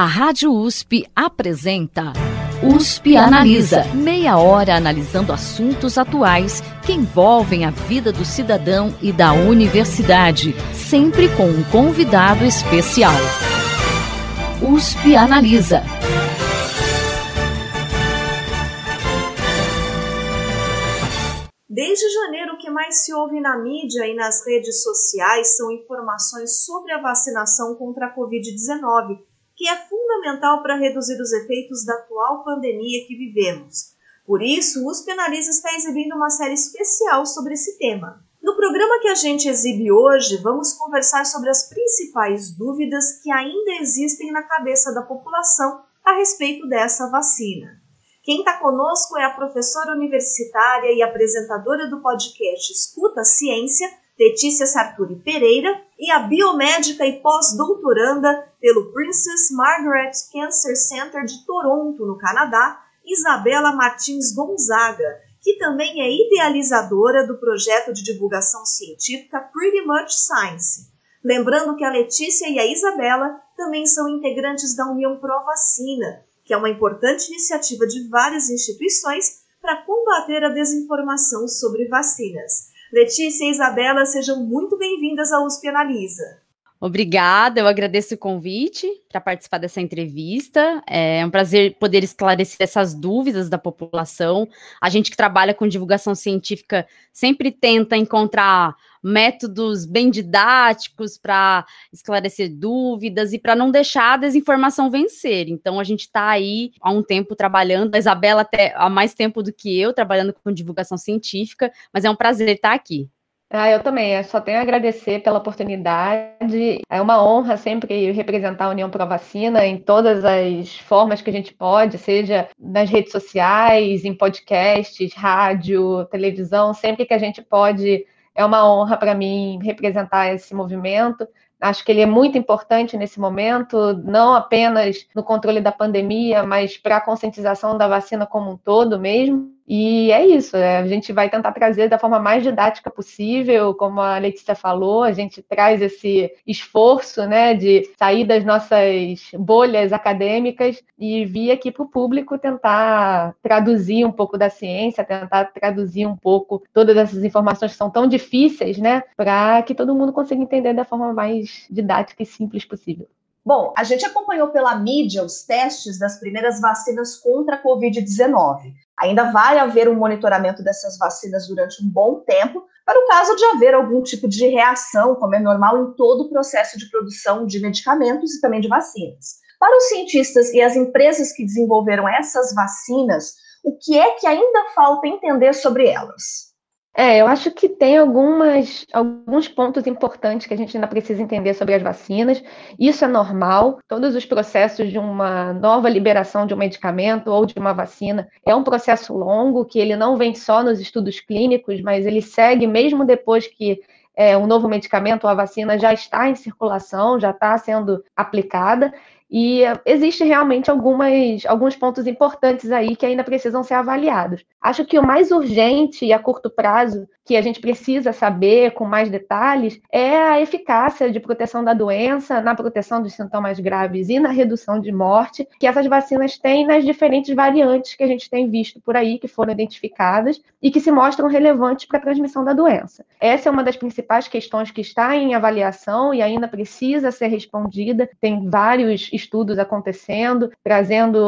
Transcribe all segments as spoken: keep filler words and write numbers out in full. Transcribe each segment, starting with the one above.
A Rádio U S P apresenta U S P Analisa. Meia hora analisando assuntos atuais que envolvem a vida do cidadão e da universidade, sempre com um convidado especial. U S P Analisa. Desde janeiro, o que mais se ouve na mídia e nas redes sociais são informações sobre a vacinação contra a covid dezenove, que é fundamental para reduzir os efeitos da atual pandemia que vivemos. Por isso, o U S P Analisa está exibindo uma série especial sobre esse tema. No programa que a gente exibe hoje, vamos conversar sobre as principais dúvidas que ainda existem na cabeça da população a respeito dessa vacina. Quem está conosco é a professora universitária e apresentadora do podcast Escuta a Ciência, Letícia Sartori Pereira, e a biomédica e pós-doutoranda pelo Princess Margaret Cancer Center de Toronto, no Canadá, Isabela Martins Gonzaga, que também é idealizadora do projeto de divulgação científica Pretty Much Science. Lembrando que a Letícia e a Isabela também são integrantes da União Pro Vacina, que é uma importante iniciativa de várias instituições para combater a desinformação sobre vacinas. Letícia e Isabela, sejam muito bem-vindas à U S P Analisa. Obrigada, eu agradeço o convite para participar dessa entrevista. É um prazer poder esclarecer essas dúvidas da população. A gente que trabalha com divulgação científica sempre tenta encontrar métodos bem didáticos para esclarecer dúvidas e para não deixar a desinformação vencer. Então, a gente está aí há um tempo trabalhando, a Isabela até há mais tempo do que eu, trabalhando com divulgação científica, mas é um prazer estar aqui. Ah, eu também, eu só tenho a agradecer pela oportunidade. É uma honra sempre representar a União Pro Vacina em todas as formas que a gente pode, seja nas redes sociais, em podcasts, rádio, televisão, sempre que a gente pode. É uma honra para mim representar esse movimento. Acho que ele é muito importante nesse momento, não apenas no controle da pandemia, mas para a conscientização da vacina como um todo mesmo. E é isso, a gente vai tentar trazer da forma mais didática possível, como a Letícia falou, a gente traz esse esforço, né, de sair das nossas bolhas acadêmicas e vir aqui para o público tentar traduzir um pouco da ciência, tentar traduzir um pouco todas essas informações que são tão difíceis, né, para que todo mundo consiga entender da forma mais didática e simples possível. Bom, a gente acompanhou pela mídia os testes das primeiras vacinas contra a covid dezenove. Ainda vai haver um monitoramento dessas vacinas durante um bom tempo, para o caso de haver algum tipo de reação, como é normal em todo o processo de produção de medicamentos e também de vacinas. Para os cientistas e as empresas que desenvolveram essas vacinas, o que é que ainda falta entender sobre elas? É, eu acho que tem algumas, alguns pontos importantes que a gente ainda precisa entender sobre as vacinas. Isso é normal. Todos os processos de uma nova liberação de um medicamento ou de uma vacina é um processo longo, que ele não vem só nos estudos clínicos, mas ele segue mesmo depois que é, um novo medicamento ou a vacina já está em circulação, já está sendo aplicada. E existem realmente algumas, alguns pontos importantes aí que ainda precisam ser avaliados. Acho que o mais urgente e a curto prazo que a gente precisa saber com mais detalhes é a eficácia de proteção da doença, na proteção dos sintomas graves e na redução de morte que essas vacinas têm nas diferentes variantes que a gente tem visto por aí, que foram identificadas e que se mostram relevantes para a transmissão da doença. Essa é uma das principais questões que está em avaliação e ainda precisa ser respondida. Tem vários estudos acontecendo, trazendo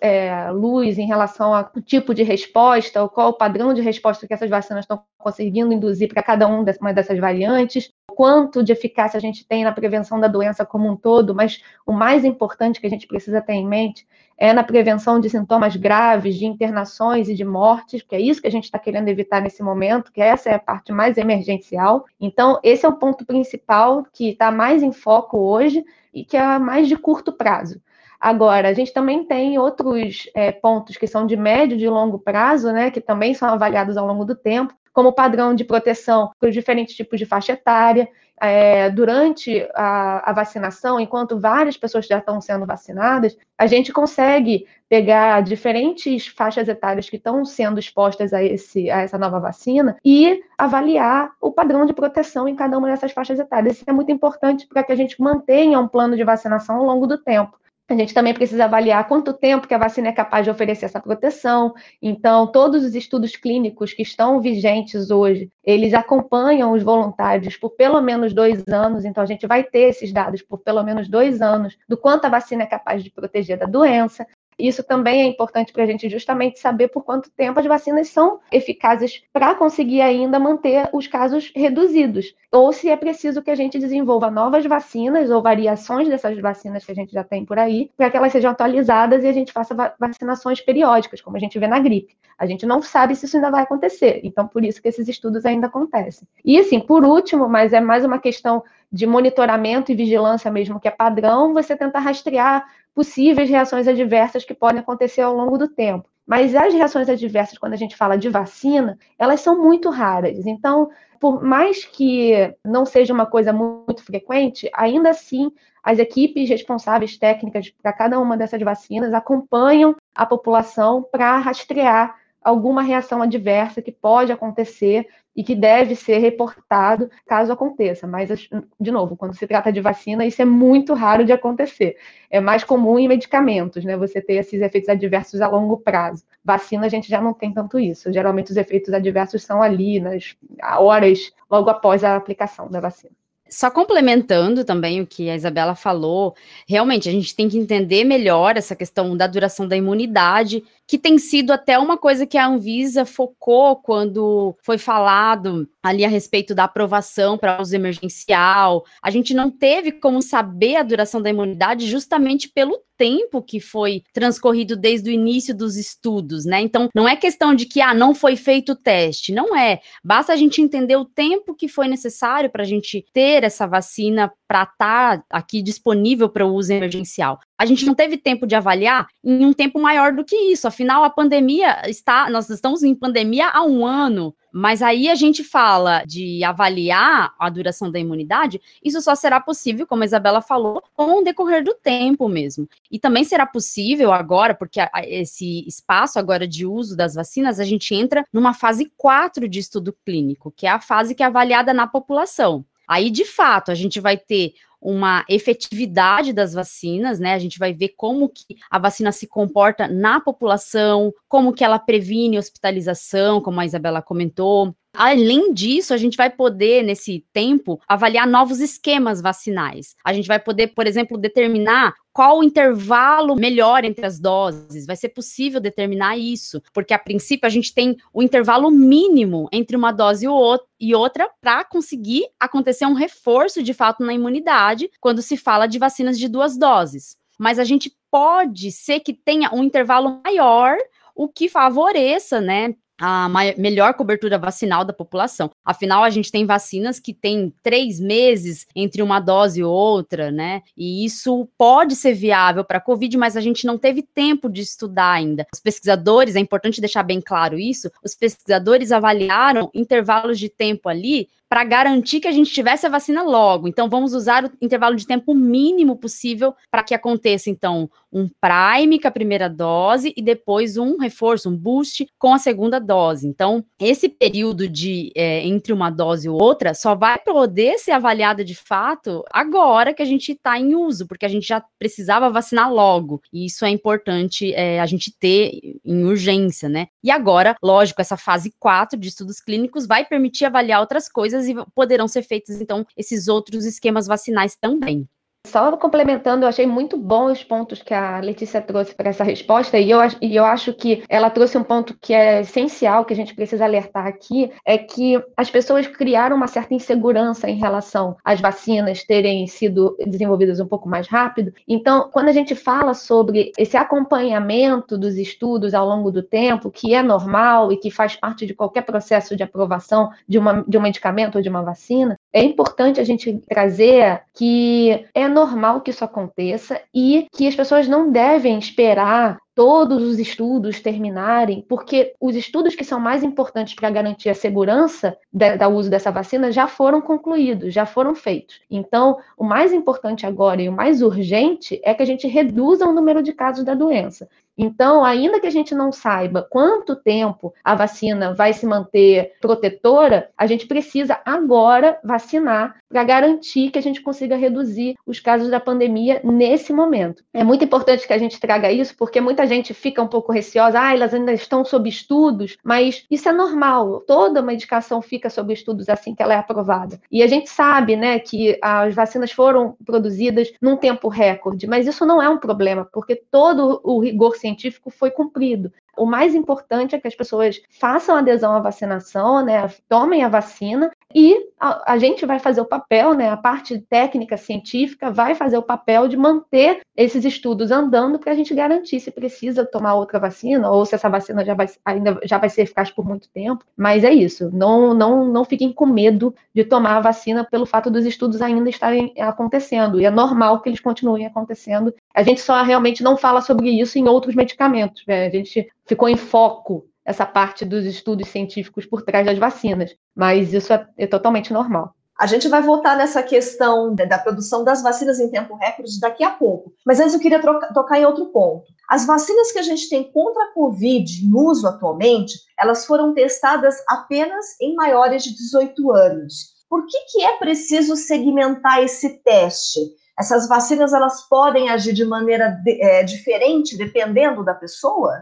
é, luz em relação ao tipo de resposta, qual o padrão de resposta que essas vacinas estão conseguindo induzir para cada uma dessas variantes, quanto de eficácia a gente tem na prevenção da doença como um todo, mas o mais importante que a gente precisa ter em mente é na prevenção de sintomas graves, de internações e de mortes, que é isso que a gente está querendo evitar nesse momento, que essa é a parte mais emergencial. Então, esse é o ponto principal que está mais em foco hoje e que é mais de curto prazo. Agora, a gente também tem outros é, pontos que são de médio e de longo prazo, né, que também são avaliados ao longo do tempo, como padrão de proteção para os diferentes tipos de faixa etária, é, durante a, a vacinação, enquanto várias pessoas já estão sendo vacinadas, a gente consegue pegar diferentes faixas etárias que estão sendo expostas a, esse, a essa nova vacina e avaliar o padrão de proteção em cada uma dessas faixas etárias. Isso é muito importante para que a gente mantenha um plano de vacinação ao longo do tempo. A gente também precisa avaliar quanto tempo que a vacina é capaz de oferecer essa proteção. Então, todos os estudos clínicos que estão vigentes hoje, eles acompanham os voluntários por pelo menos dois anos. Então, a gente vai ter esses dados por pelo menos dois anos do quanto a vacina é capaz de proteger da doença. Isso também é importante para a gente justamente saber por quanto tempo as vacinas são eficazes para conseguir ainda manter os casos reduzidos. Ou se é preciso que a gente desenvolva novas vacinas ou variações dessas vacinas que a gente já tem por aí, para que elas sejam atualizadas e a gente faça vacinações periódicas, como a gente vê na gripe. A gente não sabe se isso ainda vai acontecer, então por isso que esses estudos ainda acontecem. E assim, por último, mas é mais uma questão de monitoramento e vigilância mesmo, que é padrão, você tentar rastrear possíveis reações adversas que podem acontecer ao longo do tempo. Mas as reações adversas, quando a gente fala de vacina, elas são muito raras. Então, por mais que não seja uma coisa muito frequente, ainda assim, as equipes responsáveis técnicas para cada uma dessas vacinas acompanham a população para rastrear alguma reação adversa que pode acontecer e que deve ser reportado caso aconteça. Mas, de novo, quando se trata de vacina, isso é muito raro de acontecer. É mais comum em medicamentos, né? Você ter esses efeitos adversos a longo prazo. Vacina, a gente já não tem tanto isso. Geralmente, os efeitos adversos são ali, nas horas, logo após a aplicação da vacina. Só complementando também o que a Isabela falou, realmente a gente tem que entender melhor essa questão da duração da imunidade, que tem sido até uma coisa que a Anvisa focou quando foi falado ali a respeito da aprovação para uso emergencial. A gente não teve como saber a duração da imunidade justamente pelo tempo que foi transcorrido desde o início dos estudos, né? Então, não é questão de que, ah, não foi feito o teste, não é. Basta a gente entender o tempo que foi necessário para a gente ter essa vacina para estar aqui disponível para o uso emergencial. A gente não teve tempo de avaliar em um tempo maior do que isso. Afinal, a pandemia está... Nós estamos em pandemia há um ano, mas aí a gente fala de avaliar a duração da imunidade, isso só será possível, como a Isabela falou, com o decorrer do tempo mesmo. E também será possível agora, porque esse espaço agora de uso das vacinas, a gente entra numa fase quatro de estudo clínico, que é a fase que é avaliada na população. Aí, de fato, a gente vai ter uma efetividade das vacinas, né? A gente vai ver como que a vacina se comporta na população, como que ela previne hospitalização, como a Isabela comentou. Além disso, a gente vai poder, nesse tempo, avaliar novos esquemas vacinais. A gente vai poder, por exemplo, determinar qual o intervalo melhor entre as doses. Vai ser possível determinar isso, porque, a princípio, a gente tem o intervalo mínimo entre uma dose e outra para conseguir acontecer um reforço, de fato, na imunidade, quando se fala de vacinas de duas doses. Mas a gente pode ser que tenha um intervalo maior, o que favoreça, né, a maior, melhor cobertura vacinal da população. Afinal, a gente tem vacinas que têm três meses entre uma dose e outra, né? E isso pode ser viável para a Covid, mas a gente não teve tempo de estudar ainda. Os pesquisadores, é importante deixar bem claro isso, os pesquisadores avaliaram intervalos de tempo ali para garantir que a gente tivesse a vacina logo. Então, vamos usar o intervalo de tempo mínimo possível para que aconteça, então, um prime com a primeira dose e depois um reforço, um boost com a segunda dose. Dose. Então, esse período de é, entre uma dose e outra só vai poder ser avaliado de fato agora que a gente está em uso, porque a gente já precisava vacinar logo. E isso é importante é, a gente ter em urgência, né? E agora, lógico, essa fase quatro de estudos clínicos vai permitir avaliar outras coisas e poderão ser feitos, então, esses outros esquemas vacinais também. Só complementando, eu achei muito bom os pontos que a Letícia trouxe para essa resposta e eu, e eu acho que ela trouxe um ponto que é essencial, que a gente precisa alertar aqui, é que as pessoas criaram uma certa insegurança em relação às vacinas terem sido desenvolvidas um pouco mais rápido. Então, quando a gente fala sobre esse acompanhamento dos estudos ao longo do tempo, que é normal e que faz parte de qualquer processo de aprovação de, uma, de um medicamento ou de uma vacina, é importante a gente trazer que é normal que isso aconteça e que as pessoas não devem esperar todos os estudos terminarem, porque os estudos que são mais importantes para garantir a segurança do uso dessa vacina já foram concluídos, já foram feitos. Então, o mais importante agora e o mais urgente é que a gente reduza o número de casos da doença. Então, ainda que a gente não saiba quanto tempo a vacina vai se manter protetora, a gente precisa agora vacinar para garantir que a gente consiga reduzir os casos da pandemia nesse momento. É muito importante que a gente traga isso, porque muita gente fica um pouco receosa, ah, elas ainda estão sob estudos, mas isso é normal, toda medicação fica sob estudos assim que ela é aprovada. E a gente sabe, né, que as vacinas foram produzidas num tempo recorde, mas isso não é um problema, porque todo o rigor científico foi cumprido. O mais importante é que as pessoas façam adesão à vacinação, né, tomem a vacina, e a, a gente vai fazer o papel, né, a parte técnica científica vai fazer o papel de manter esses estudos andando para a gente garantir se precisa tomar outra vacina ou se essa vacina já vai, ainda, já vai ser eficaz por muito tempo. Mas é isso, não, não, não fiquem com medo de tomar a vacina pelo fato dos estudos ainda estarem acontecendo, e é normal que eles continuem acontecendo. A gente só realmente não fala sobre isso em outros medicamentos, né? A gente ficou em foco essa parte dos estudos científicos por trás das vacinas, mas isso é, é totalmente normal. A gente vai voltar nessa questão da produção das vacinas em tempo recorde daqui a pouco, mas antes eu queria troca, tocar em outro ponto. As vacinas que a gente tem contra a Covid em uso atualmente, elas foram testadas apenas em maiores de dezoito anos. Por que que é preciso segmentar esse teste? Essas vacinas, elas podem agir de maneira de, é, diferente dependendo da pessoa?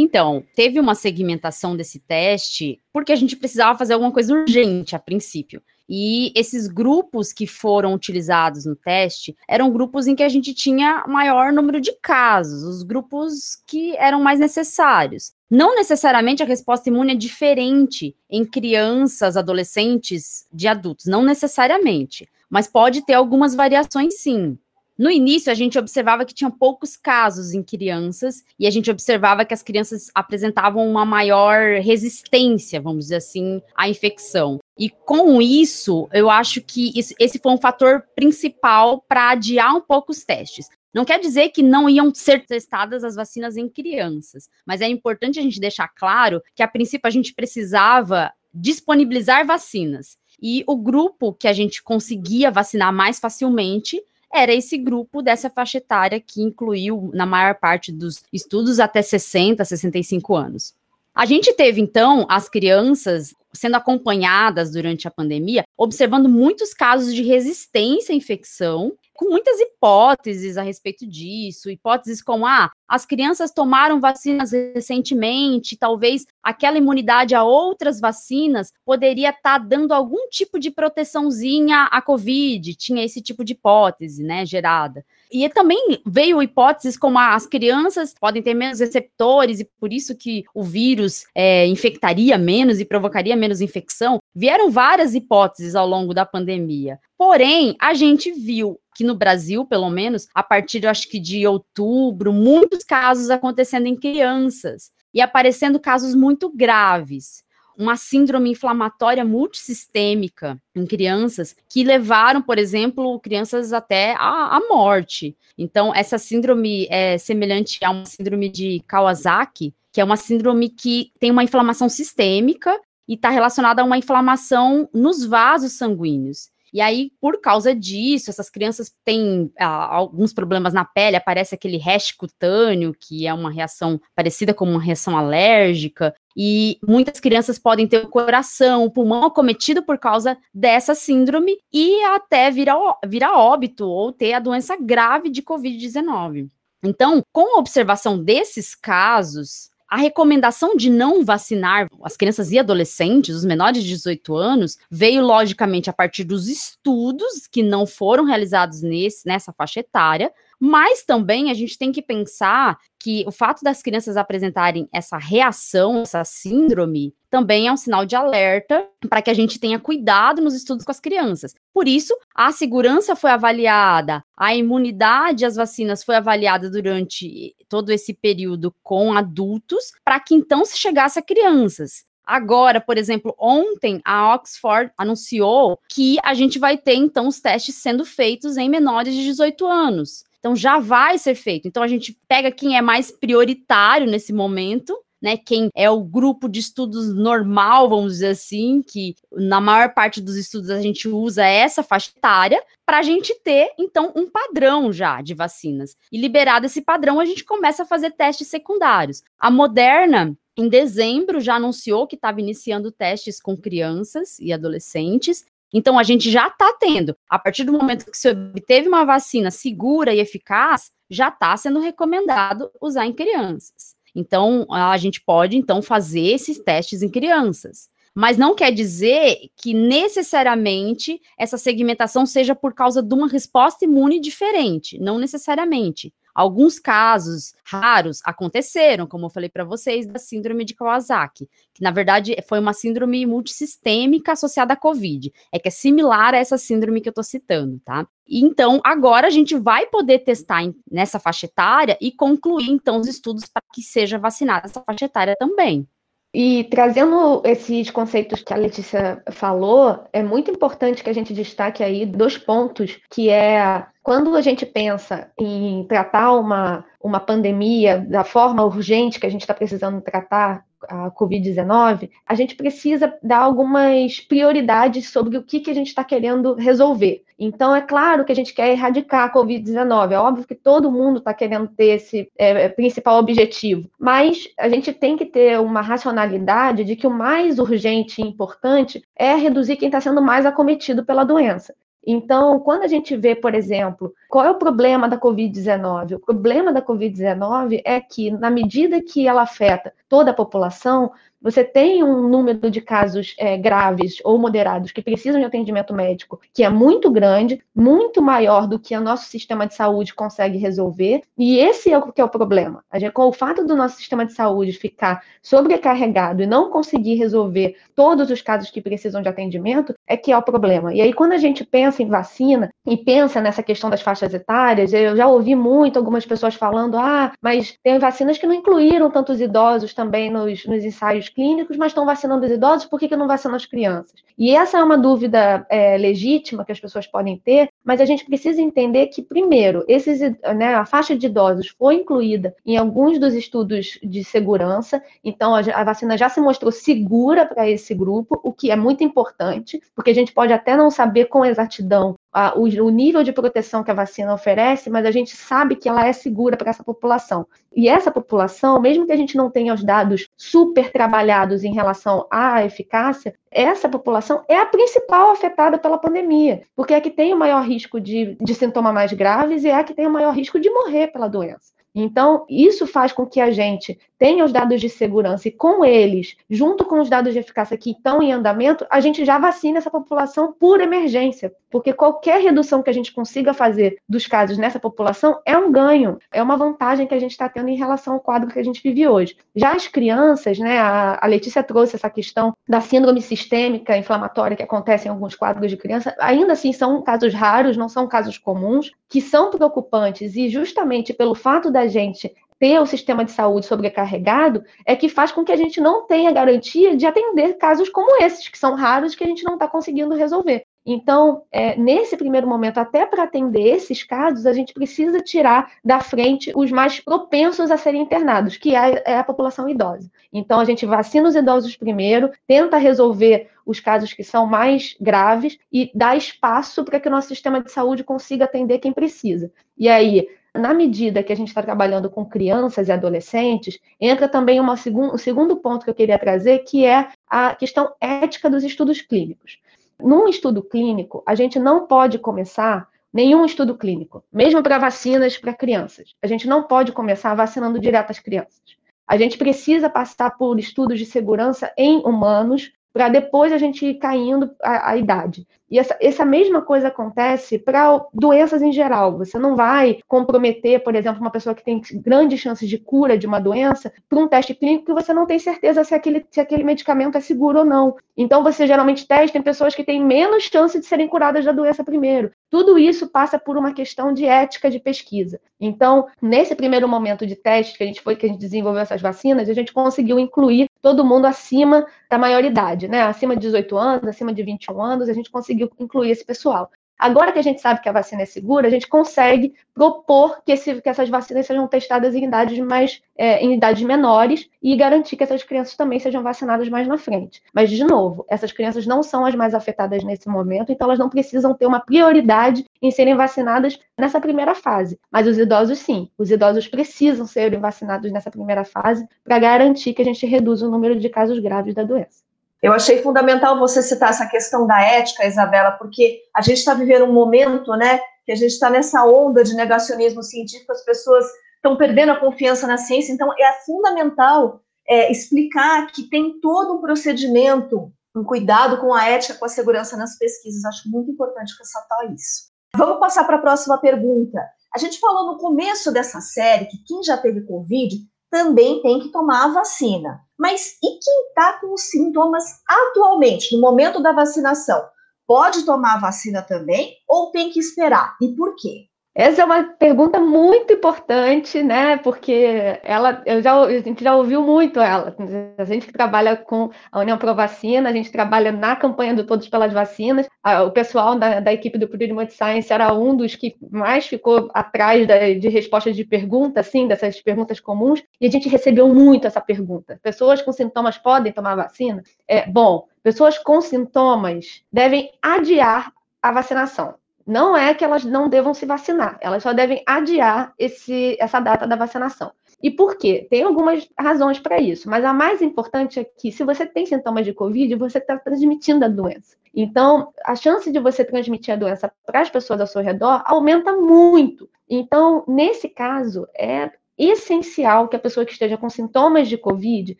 Então, teve uma segmentação desse teste porque a gente precisava fazer alguma coisa urgente a princípio. E esses grupos que foram utilizados no teste eram grupos em que a gente tinha maior número de casos, os grupos que eram mais necessários. Não necessariamente a resposta imune é diferente em crianças, adolescentes, de adultos, não necessariamente, mas pode ter algumas variações sim. No início, a gente observava que tinha poucos casos em crianças e a gente observava que as crianças apresentavam uma maior resistência, vamos dizer assim, à infecção. E com isso, eu acho que isso, esse foi um fator principal para adiar um pouco os testes. Não quer dizer que não iam ser testadas as vacinas em crianças, mas é importante a gente deixar claro que, a princípio, a gente precisava disponibilizar vacinas. E o grupo que a gente conseguia vacinar mais facilmente era esse grupo dessa faixa etária que incluiu, na maior parte dos estudos, até sessenta, sessenta e cinco anos. A gente teve, então, as crianças sendo acompanhadas durante a pandemia, observando muitos casos de resistência à infecção, com muitas hipóteses a respeito disso, hipóteses como, ah, as crianças tomaram vacinas recentemente, talvez aquela imunidade a outras vacinas poderia estar dando algum tipo de proteçãozinha à Covid, tinha esse tipo de hipótese, né, gerada. E também veio hipóteses como, ah, as crianças podem ter menos receptores e por isso que o vírus é, infectaria menos e provocaria menos infecção. Vieram várias hipóteses ao longo da pandemia. Porém, a gente viu que no Brasil, pelo menos, a partir, eu acho que de outubro, muitos casos acontecendo em crianças e aparecendo casos muito graves. Uma síndrome inflamatória multissistêmica em crianças que levaram, por exemplo, crianças até à morte. Então, essa síndrome é semelhante a uma síndrome de Kawasaki, que é uma síndrome que tem uma inflamação sistêmica e está relacionada a uma inflamação nos vasos sanguíneos. E aí, por causa disso, essas crianças têm ah, alguns problemas na pele, aparece aquele rash cutâneo, que é uma reação parecida com uma reação alérgica, e muitas crianças podem ter o coração, o pulmão acometido por causa dessa síndrome e até virar, virar óbito ou ter a doença grave de covid dezenove. Então, com a observação desses casos, a recomendação de não vacinar as crianças e adolescentes, os menores de dezoito anos, veio logicamente a partir dos estudos que não foram realizados nesse, nessa faixa etária, mas também a gente tem que pensar que o fato das crianças apresentarem essa reação, essa síndrome, também é um sinal de alerta para que a gente tenha cuidado nos estudos com as crianças. Por isso, a segurança foi avaliada, a imunidade às vacinas foi avaliada durante todo esse período com adultos, para que então se chegasse a crianças. Agora, por exemplo, ontem a Oxford anunciou que a gente vai ter então os testes sendo feitos em menores de dezoito anos. Então já vai ser feito. Então a gente pega quem é mais prioritário nesse momento né, quem é o grupo de estudos normal, vamos dizer assim, que na maior parte dos estudos a gente usa essa faixa etária, para a gente ter, então, um padrão já de vacinas. E liberado esse padrão, a gente começa a fazer testes secundários. A Moderna, em dezembro, já anunciou que estava iniciando testes com crianças e adolescentes. Então, a gente já está tendo. A partir do momento que se obteve uma vacina segura e eficaz, já está sendo recomendado usar em crianças. Então, a gente pode, então, fazer esses testes em crianças. Mas não quer dizer que necessariamente essa segmentação seja por causa de uma resposta imune diferente. Não necessariamente. Alguns casos raros aconteceram, como eu falei para vocês, da síndrome de Kawasaki, que na verdade foi uma síndrome multissistêmica associada à COVID, é que é similar a essa síndrome que eu estou citando, tá? E então, agora a gente vai poder testar em, nessa faixa etária e concluir, então, os estudos para que seja vacinada essa faixa etária também. E trazendo esses conceitos que a Letícia falou, é muito importante que a gente destaque aí dois pontos, que é quando a gente pensa em tratar uma, uma pandemia da forma urgente que a gente está precisando tratar a covid dezenove, a gente precisa dar algumas prioridades sobre o que, que a gente está querendo resolver. Então, é claro que a gente quer erradicar a covid dezenove, é óbvio que todo mundo está querendo ter esse é, principal objetivo, mas a gente tem que ter uma racionalidade de que o mais urgente e importante é reduzir quem está sendo mais acometido pela doença. Então, quando a gente vê, por exemplo, qual é o problema da covid dezenove? O problema da covid dezenove é que, na medida que ela afeta toda a população, você tem um número de casos é, graves ou moderados que precisam de atendimento médico que é muito grande, muito maior do que o nosso sistema de saúde consegue resolver, e esse é o que é o problema. A gente, com o fato do nosso sistema de saúde ficar sobrecarregado e não conseguir resolver todos os casos que precisam de atendimento, é que é o problema. E aí, quando a gente pensa em vacina e pensa nessa questão das faixas etárias, eu já ouvi muito algumas pessoas falando, ah, mas tem vacinas que não incluíram tantos idosos também nos, nos ensaios clínicos, mas estão vacinando os idosos, por que, que não vacinam as crianças? E essa é uma dúvida é, legítima que as pessoas podem ter, mas a gente precisa entender que, primeiro, esses, né, a faixa de idosos foi incluída em alguns dos estudos de segurança, então a, a vacina já se mostrou segura para esse grupo, o que é muito importante, porque a gente pode até não saber com exatidão a, o, o nível de proteção que a vacina oferece, mas a gente sabe que ela é segura para essa população. E essa população, mesmo que a gente não tenha os dados super trabalhados em relação à eficácia, essa população é a principal afetada pela pandemia, porque é a que tem o maior risco de, de sintomas mais graves e é a que tem o maior risco de morrer pela doença. Então, isso faz com que a gente tenha os dados de segurança e com eles, junto com os dados de eficácia que estão em andamento, a gente já vacina essa população por emergência, porque qualquer redução que a gente consiga fazer dos casos nessa população é um ganho, é uma vantagem que a gente está tendo em relação ao quadro que a gente vive hoje. Já as crianças, né, a Letícia trouxe essa questão da síndrome sistêmica inflamatória que acontece em alguns quadros de criança, ainda assim são casos raros, não são casos comuns, que são preocupantes e justamente pelo fato da gente ter o sistema de saúde sobrecarregado é que faz com que a gente não tenha garantia de atender casos como esses, que são raros, que a gente não está conseguindo resolver. Então, é, nesse primeiro momento, até para atender esses casos, a gente precisa tirar da frente os mais propensos a serem internados, que é, é a população idosa. Então, a gente vacina os idosos primeiro, tenta resolver os casos que são mais graves e dá espaço para que o nosso sistema de saúde consiga atender quem precisa. E aí, na medida que a gente está trabalhando com crianças e adolescentes, entra também uma segun, um segundo ponto que eu queria trazer, que é a questão ética dos estudos clínicos. Num estudo clínico, a gente não pode começar nenhum estudo clínico, mesmo para vacinas para crianças. A gente não pode começar vacinando direto as crianças. A gente precisa passar por estudos de segurança em humanos, para depois a gente ir caindo a, a idade. E essa, essa mesma coisa acontece para doenças em geral. Você não vai comprometer, por exemplo, uma pessoa que tem grandes chances de cura de uma doença para um teste clínico que você não tem certeza se aquele, se aquele medicamento é seguro ou não. Então, você geralmente testa em pessoas que têm menos chance de serem curadas da doença primeiro. Tudo isso passa por uma questão de ética de pesquisa. Então, nesse primeiro momento de teste que a gente foi, que a gente desenvolveu essas vacinas, a gente conseguiu incluir todo mundo acima da maioridade, né? Acima de dezoito anos, acima de vinte e um anos, a gente conseguiu incluir esse pessoal. Agora que a gente sabe que a vacina é segura, a gente consegue propor que, esse, que essas vacinas sejam testadas em idades, mais, é, em idades menores e garantir que essas crianças também sejam vacinadas mais na frente. Mas, de novo, essas crianças não são as mais afetadas nesse momento, então elas não precisam ter uma prioridade em serem vacinadas nessa primeira fase. Mas os idosos, sim. Os idosos precisam serem vacinados nessa primeira fase para garantir que a gente reduza o número de casos graves da doença. Eu achei fundamental você citar essa questão da ética, Isabela, porque a gente está vivendo um momento, né, que a gente está nessa onda de negacionismo científico, as pessoas estão perdendo a confiança na ciência, então é fundamental é, explicar que tem todo um procedimento, um cuidado com a ética, com a segurança nas pesquisas. Acho muito importante ressaltar isso. Vamos passar para a próxima pergunta. A gente falou no começo dessa série que quem já teve Covid também tem que tomar a vacina. Mas e quem está com os sintomas atualmente, no momento da vacinação? Pode tomar a vacina também ou tem que esperar? E por quê? Essa é uma pergunta muito importante, né? Porque ela, eu já, a gente já ouviu muito ela. A gente que trabalha com a União Pro Vacina, a gente trabalha na campanha do Todos pelas Vacinas. O pessoal da, da equipe do Pretty Much Science era um dos que mais ficou atrás da, de respostas de perguntas, assim, dessas perguntas comuns. E a gente recebeu muito essa pergunta. Pessoas com sintomas podem tomar vacina? É, bom, pessoas com sintomas devem adiar a vacinação. Não é que elas não devam se vacinar, elas só devem adiar esse, essa data da vacinação. E por quê? Tem algumas razões para isso, mas a mais importante é que se você tem sintomas de Covid, você está transmitindo a doença. Então, a chance de você transmitir a doença para as pessoas ao seu redor aumenta muito. Então, nesse caso, é essencial que a pessoa que esteja com sintomas de Covid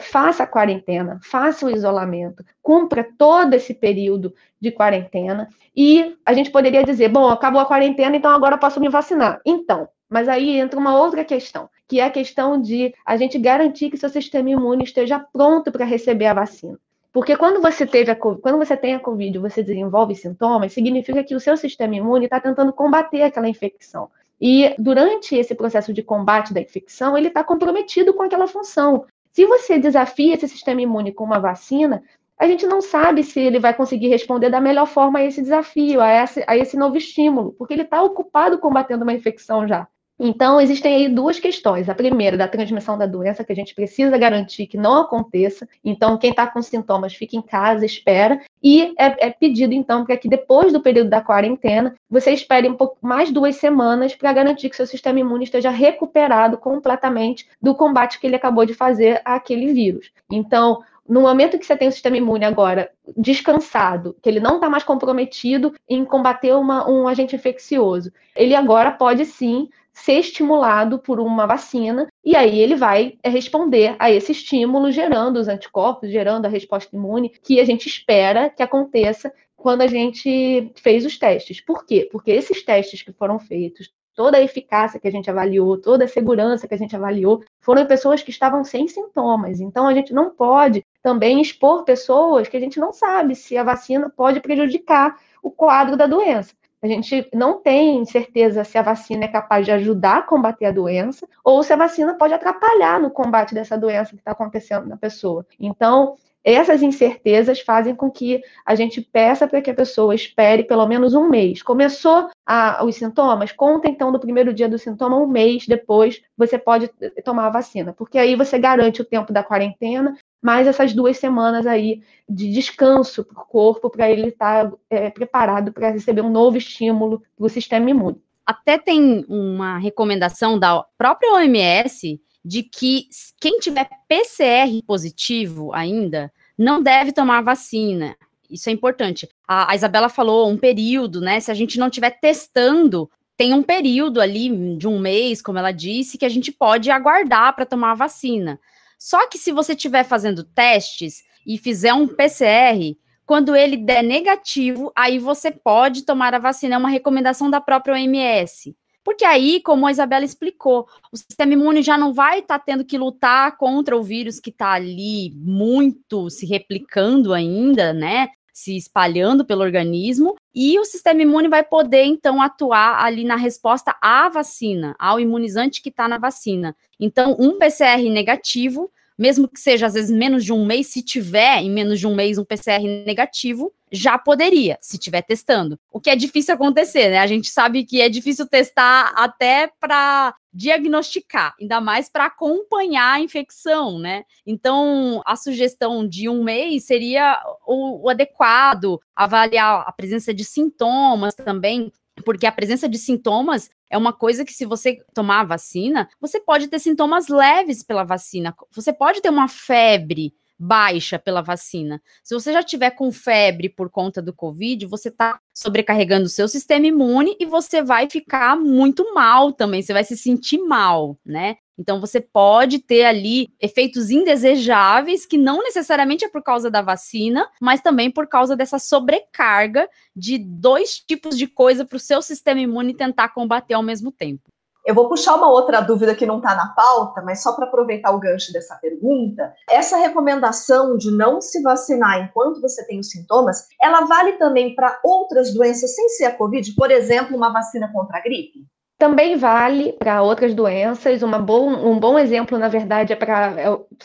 faça a quarentena, faça o isolamento, cumpra todo esse período de quarentena. E a gente poderia dizer, bom, acabou a quarentena, então agora eu posso me vacinar. Então, mas aí entra uma outra questão, que é a questão de a gente garantir que seu sistema imune esteja pronto para receber a vacina. Porque quando você, teve a COVID, quando você tem a Covid e você desenvolve sintomas, significa que o seu sistema imune está tentando combater aquela infecção. E durante esse processo de combate da infecção, ele está comprometido com aquela função. Se você desafia esse sistema imune com uma vacina, a gente não sabe se ele vai conseguir responder da melhor forma a esse desafio, a esse, a esse novo estímulo, porque ele está ocupado combatendo uma infecção já. Então, existem aí duas questões. A primeira, da transmissão da doença, que a gente precisa garantir que não aconteça. Então, quem está com sintomas, fica em casa, espera. E é, é pedido, então, para que depois do período da quarentena, você espere um pouco mais duas semanas para garantir que seu sistema imune esteja recuperado completamente do combate que ele acabou de fazer àquele vírus. Então, no momento que você tem o sistema imune agora descansado, que ele não está mais comprometido em combater uma, um agente infeccioso, ele agora pode sim ser estimulado por uma vacina, e aí ele vai responder a esse estímulo, gerando os anticorpos, gerando a resposta imune, que a gente espera que aconteça quando a gente fez os testes. Por quê? Porque esses testes que foram feitos, toda a eficácia que a gente avaliou, toda a segurança que a gente avaliou, foram pessoas que estavam sem sintomas. Então, a gente não pode também expor pessoas que a gente não sabe se a vacina pode prejudicar o quadro da doença. A gente não tem certeza se a vacina é capaz de ajudar a combater a doença ou se a vacina pode atrapalhar no combate dessa doença que está acontecendo na pessoa. Então, essas incertezas fazem com que a gente peça para que a pessoa espere pelo menos um mês. Começou a, os sintomas? Conta, então, do primeiro dia do sintoma, um mês depois você pode tomar a vacina. Porque aí você garante o tempo da quarentena, mais essas duas semanas aí de descanso para o corpo, para ele estar é, preparado para receber um novo estímulo do sistema imune. Até tem uma recomendação da própria O M S de que quem tiver P C R positivo ainda não deve tomar vacina. Isso é importante. A, a Isabela falou um período, né? Se a gente não estiver testando, tem um período ali de um mês, como ela disse, que a gente pode aguardar para tomar a vacina. Só que se você estiver fazendo testes e fizer um P C R, quando ele der negativo, aí você pode tomar a vacina. É uma recomendação da própria O M S. Porque aí, como a Isabela explicou, o sistema imune já não vai estar tá tendo que lutar contra o vírus que está ali muito se replicando ainda, né? Se espalhando pelo organismo. E o sistema imune vai poder, então, atuar ali na resposta à vacina, ao imunizante que está na vacina. Então, um P C R negativo, mesmo que seja, às vezes, menos de um mês, se tiver em menos de um mês um P C R negativo, já poderia, se tiver testando. O que é difícil acontecer, né? A gente sabe que é difícil testar até para diagnosticar, ainda mais para acompanhar a infecção, né? Então, a sugestão de um mês seria o, o adequado, avaliar a presença de sintomas também, porque a presença de sintomas é uma coisa que, se você tomar a vacina, você pode ter sintomas leves pela vacina, você pode ter uma febre baixa pela vacina. Se você já tiver com febre por conta do Covid, você está sobrecarregando o seu sistema imune e você vai ficar muito mal também, você vai se sentir mal, né? Então, você pode ter ali efeitos indesejáveis, que não necessariamente é por causa da vacina, mas também por causa dessa sobrecarga de dois tipos de coisa para o seu sistema imune tentar combater ao mesmo tempo. Eu vou puxar uma outra dúvida que não está na pauta, mas só para aproveitar o gancho dessa pergunta, essa recomendação de não se vacinar enquanto você tem os sintomas, ela vale também para outras doenças sem ser a Covid? Por exemplo, uma vacina contra a gripe? Também vale para outras doenças. Uma bom, um bom exemplo, na verdade, é para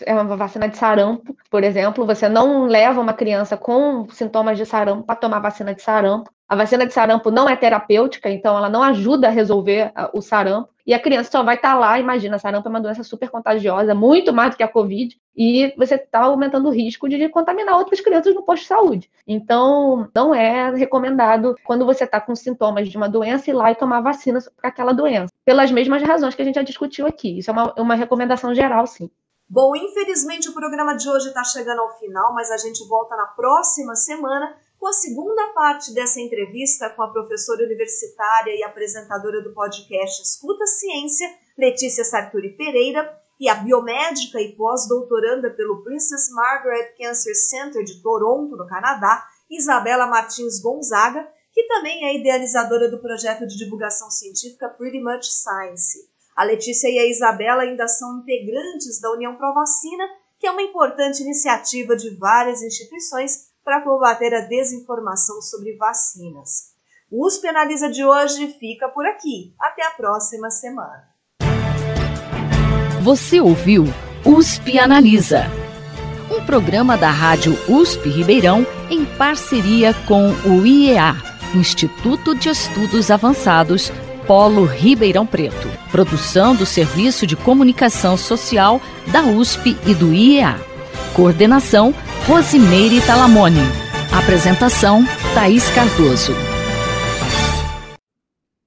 é uma vacina de sarampo, por exemplo. Você não leva uma criança com sintomas de sarampo para tomar vacina de sarampo. A vacina de sarampo não é terapêutica, então ela não ajuda a resolver o sarampo. E a criança só vai estar lá, imagina, sarampo é uma doença super contagiosa, muito mais do que a Covid, e você está aumentando o risco de contaminar outras crianças no posto de saúde. Então, não é recomendado, quando você está com sintomas de uma doença, ir lá e tomar vacina para aquela doença. Pelas mesmas razões que a gente já discutiu aqui. Isso é uma, uma recomendação geral, sim. Bom, infelizmente o programa de hoje está chegando ao final, mas a gente volta na próxima semana com a segunda parte dessa entrevista com a professora universitária e apresentadora do podcast Escuta a Ciência, Letícia Sartori Pereira, e a biomédica e pós-doutoranda pelo Princess Margaret Cancer Center de Toronto, no Canadá, Isabela Martins Gonzaga, que também é idealizadora do projeto de divulgação científica Pretty Much Science. A Letícia e a Isabela ainda são integrantes da União Pro Vacina, que é uma importante iniciativa de várias instituições para combater a desinformação sobre vacinas. O U S P Analisa de hoje fica por aqui. Até a próxima semana. Você ouviu U S P Analisa, um programa da Rádio U S P Ribeirão em parceria com o I E A, Instituto de Estudos Avançados, Polo Ribeirão Preto. Produção do Serviço de Comunicação Social da U S P e do I E A. Coordenação: Rosimeire Talamone. Apresentação: Thaís Cardoso.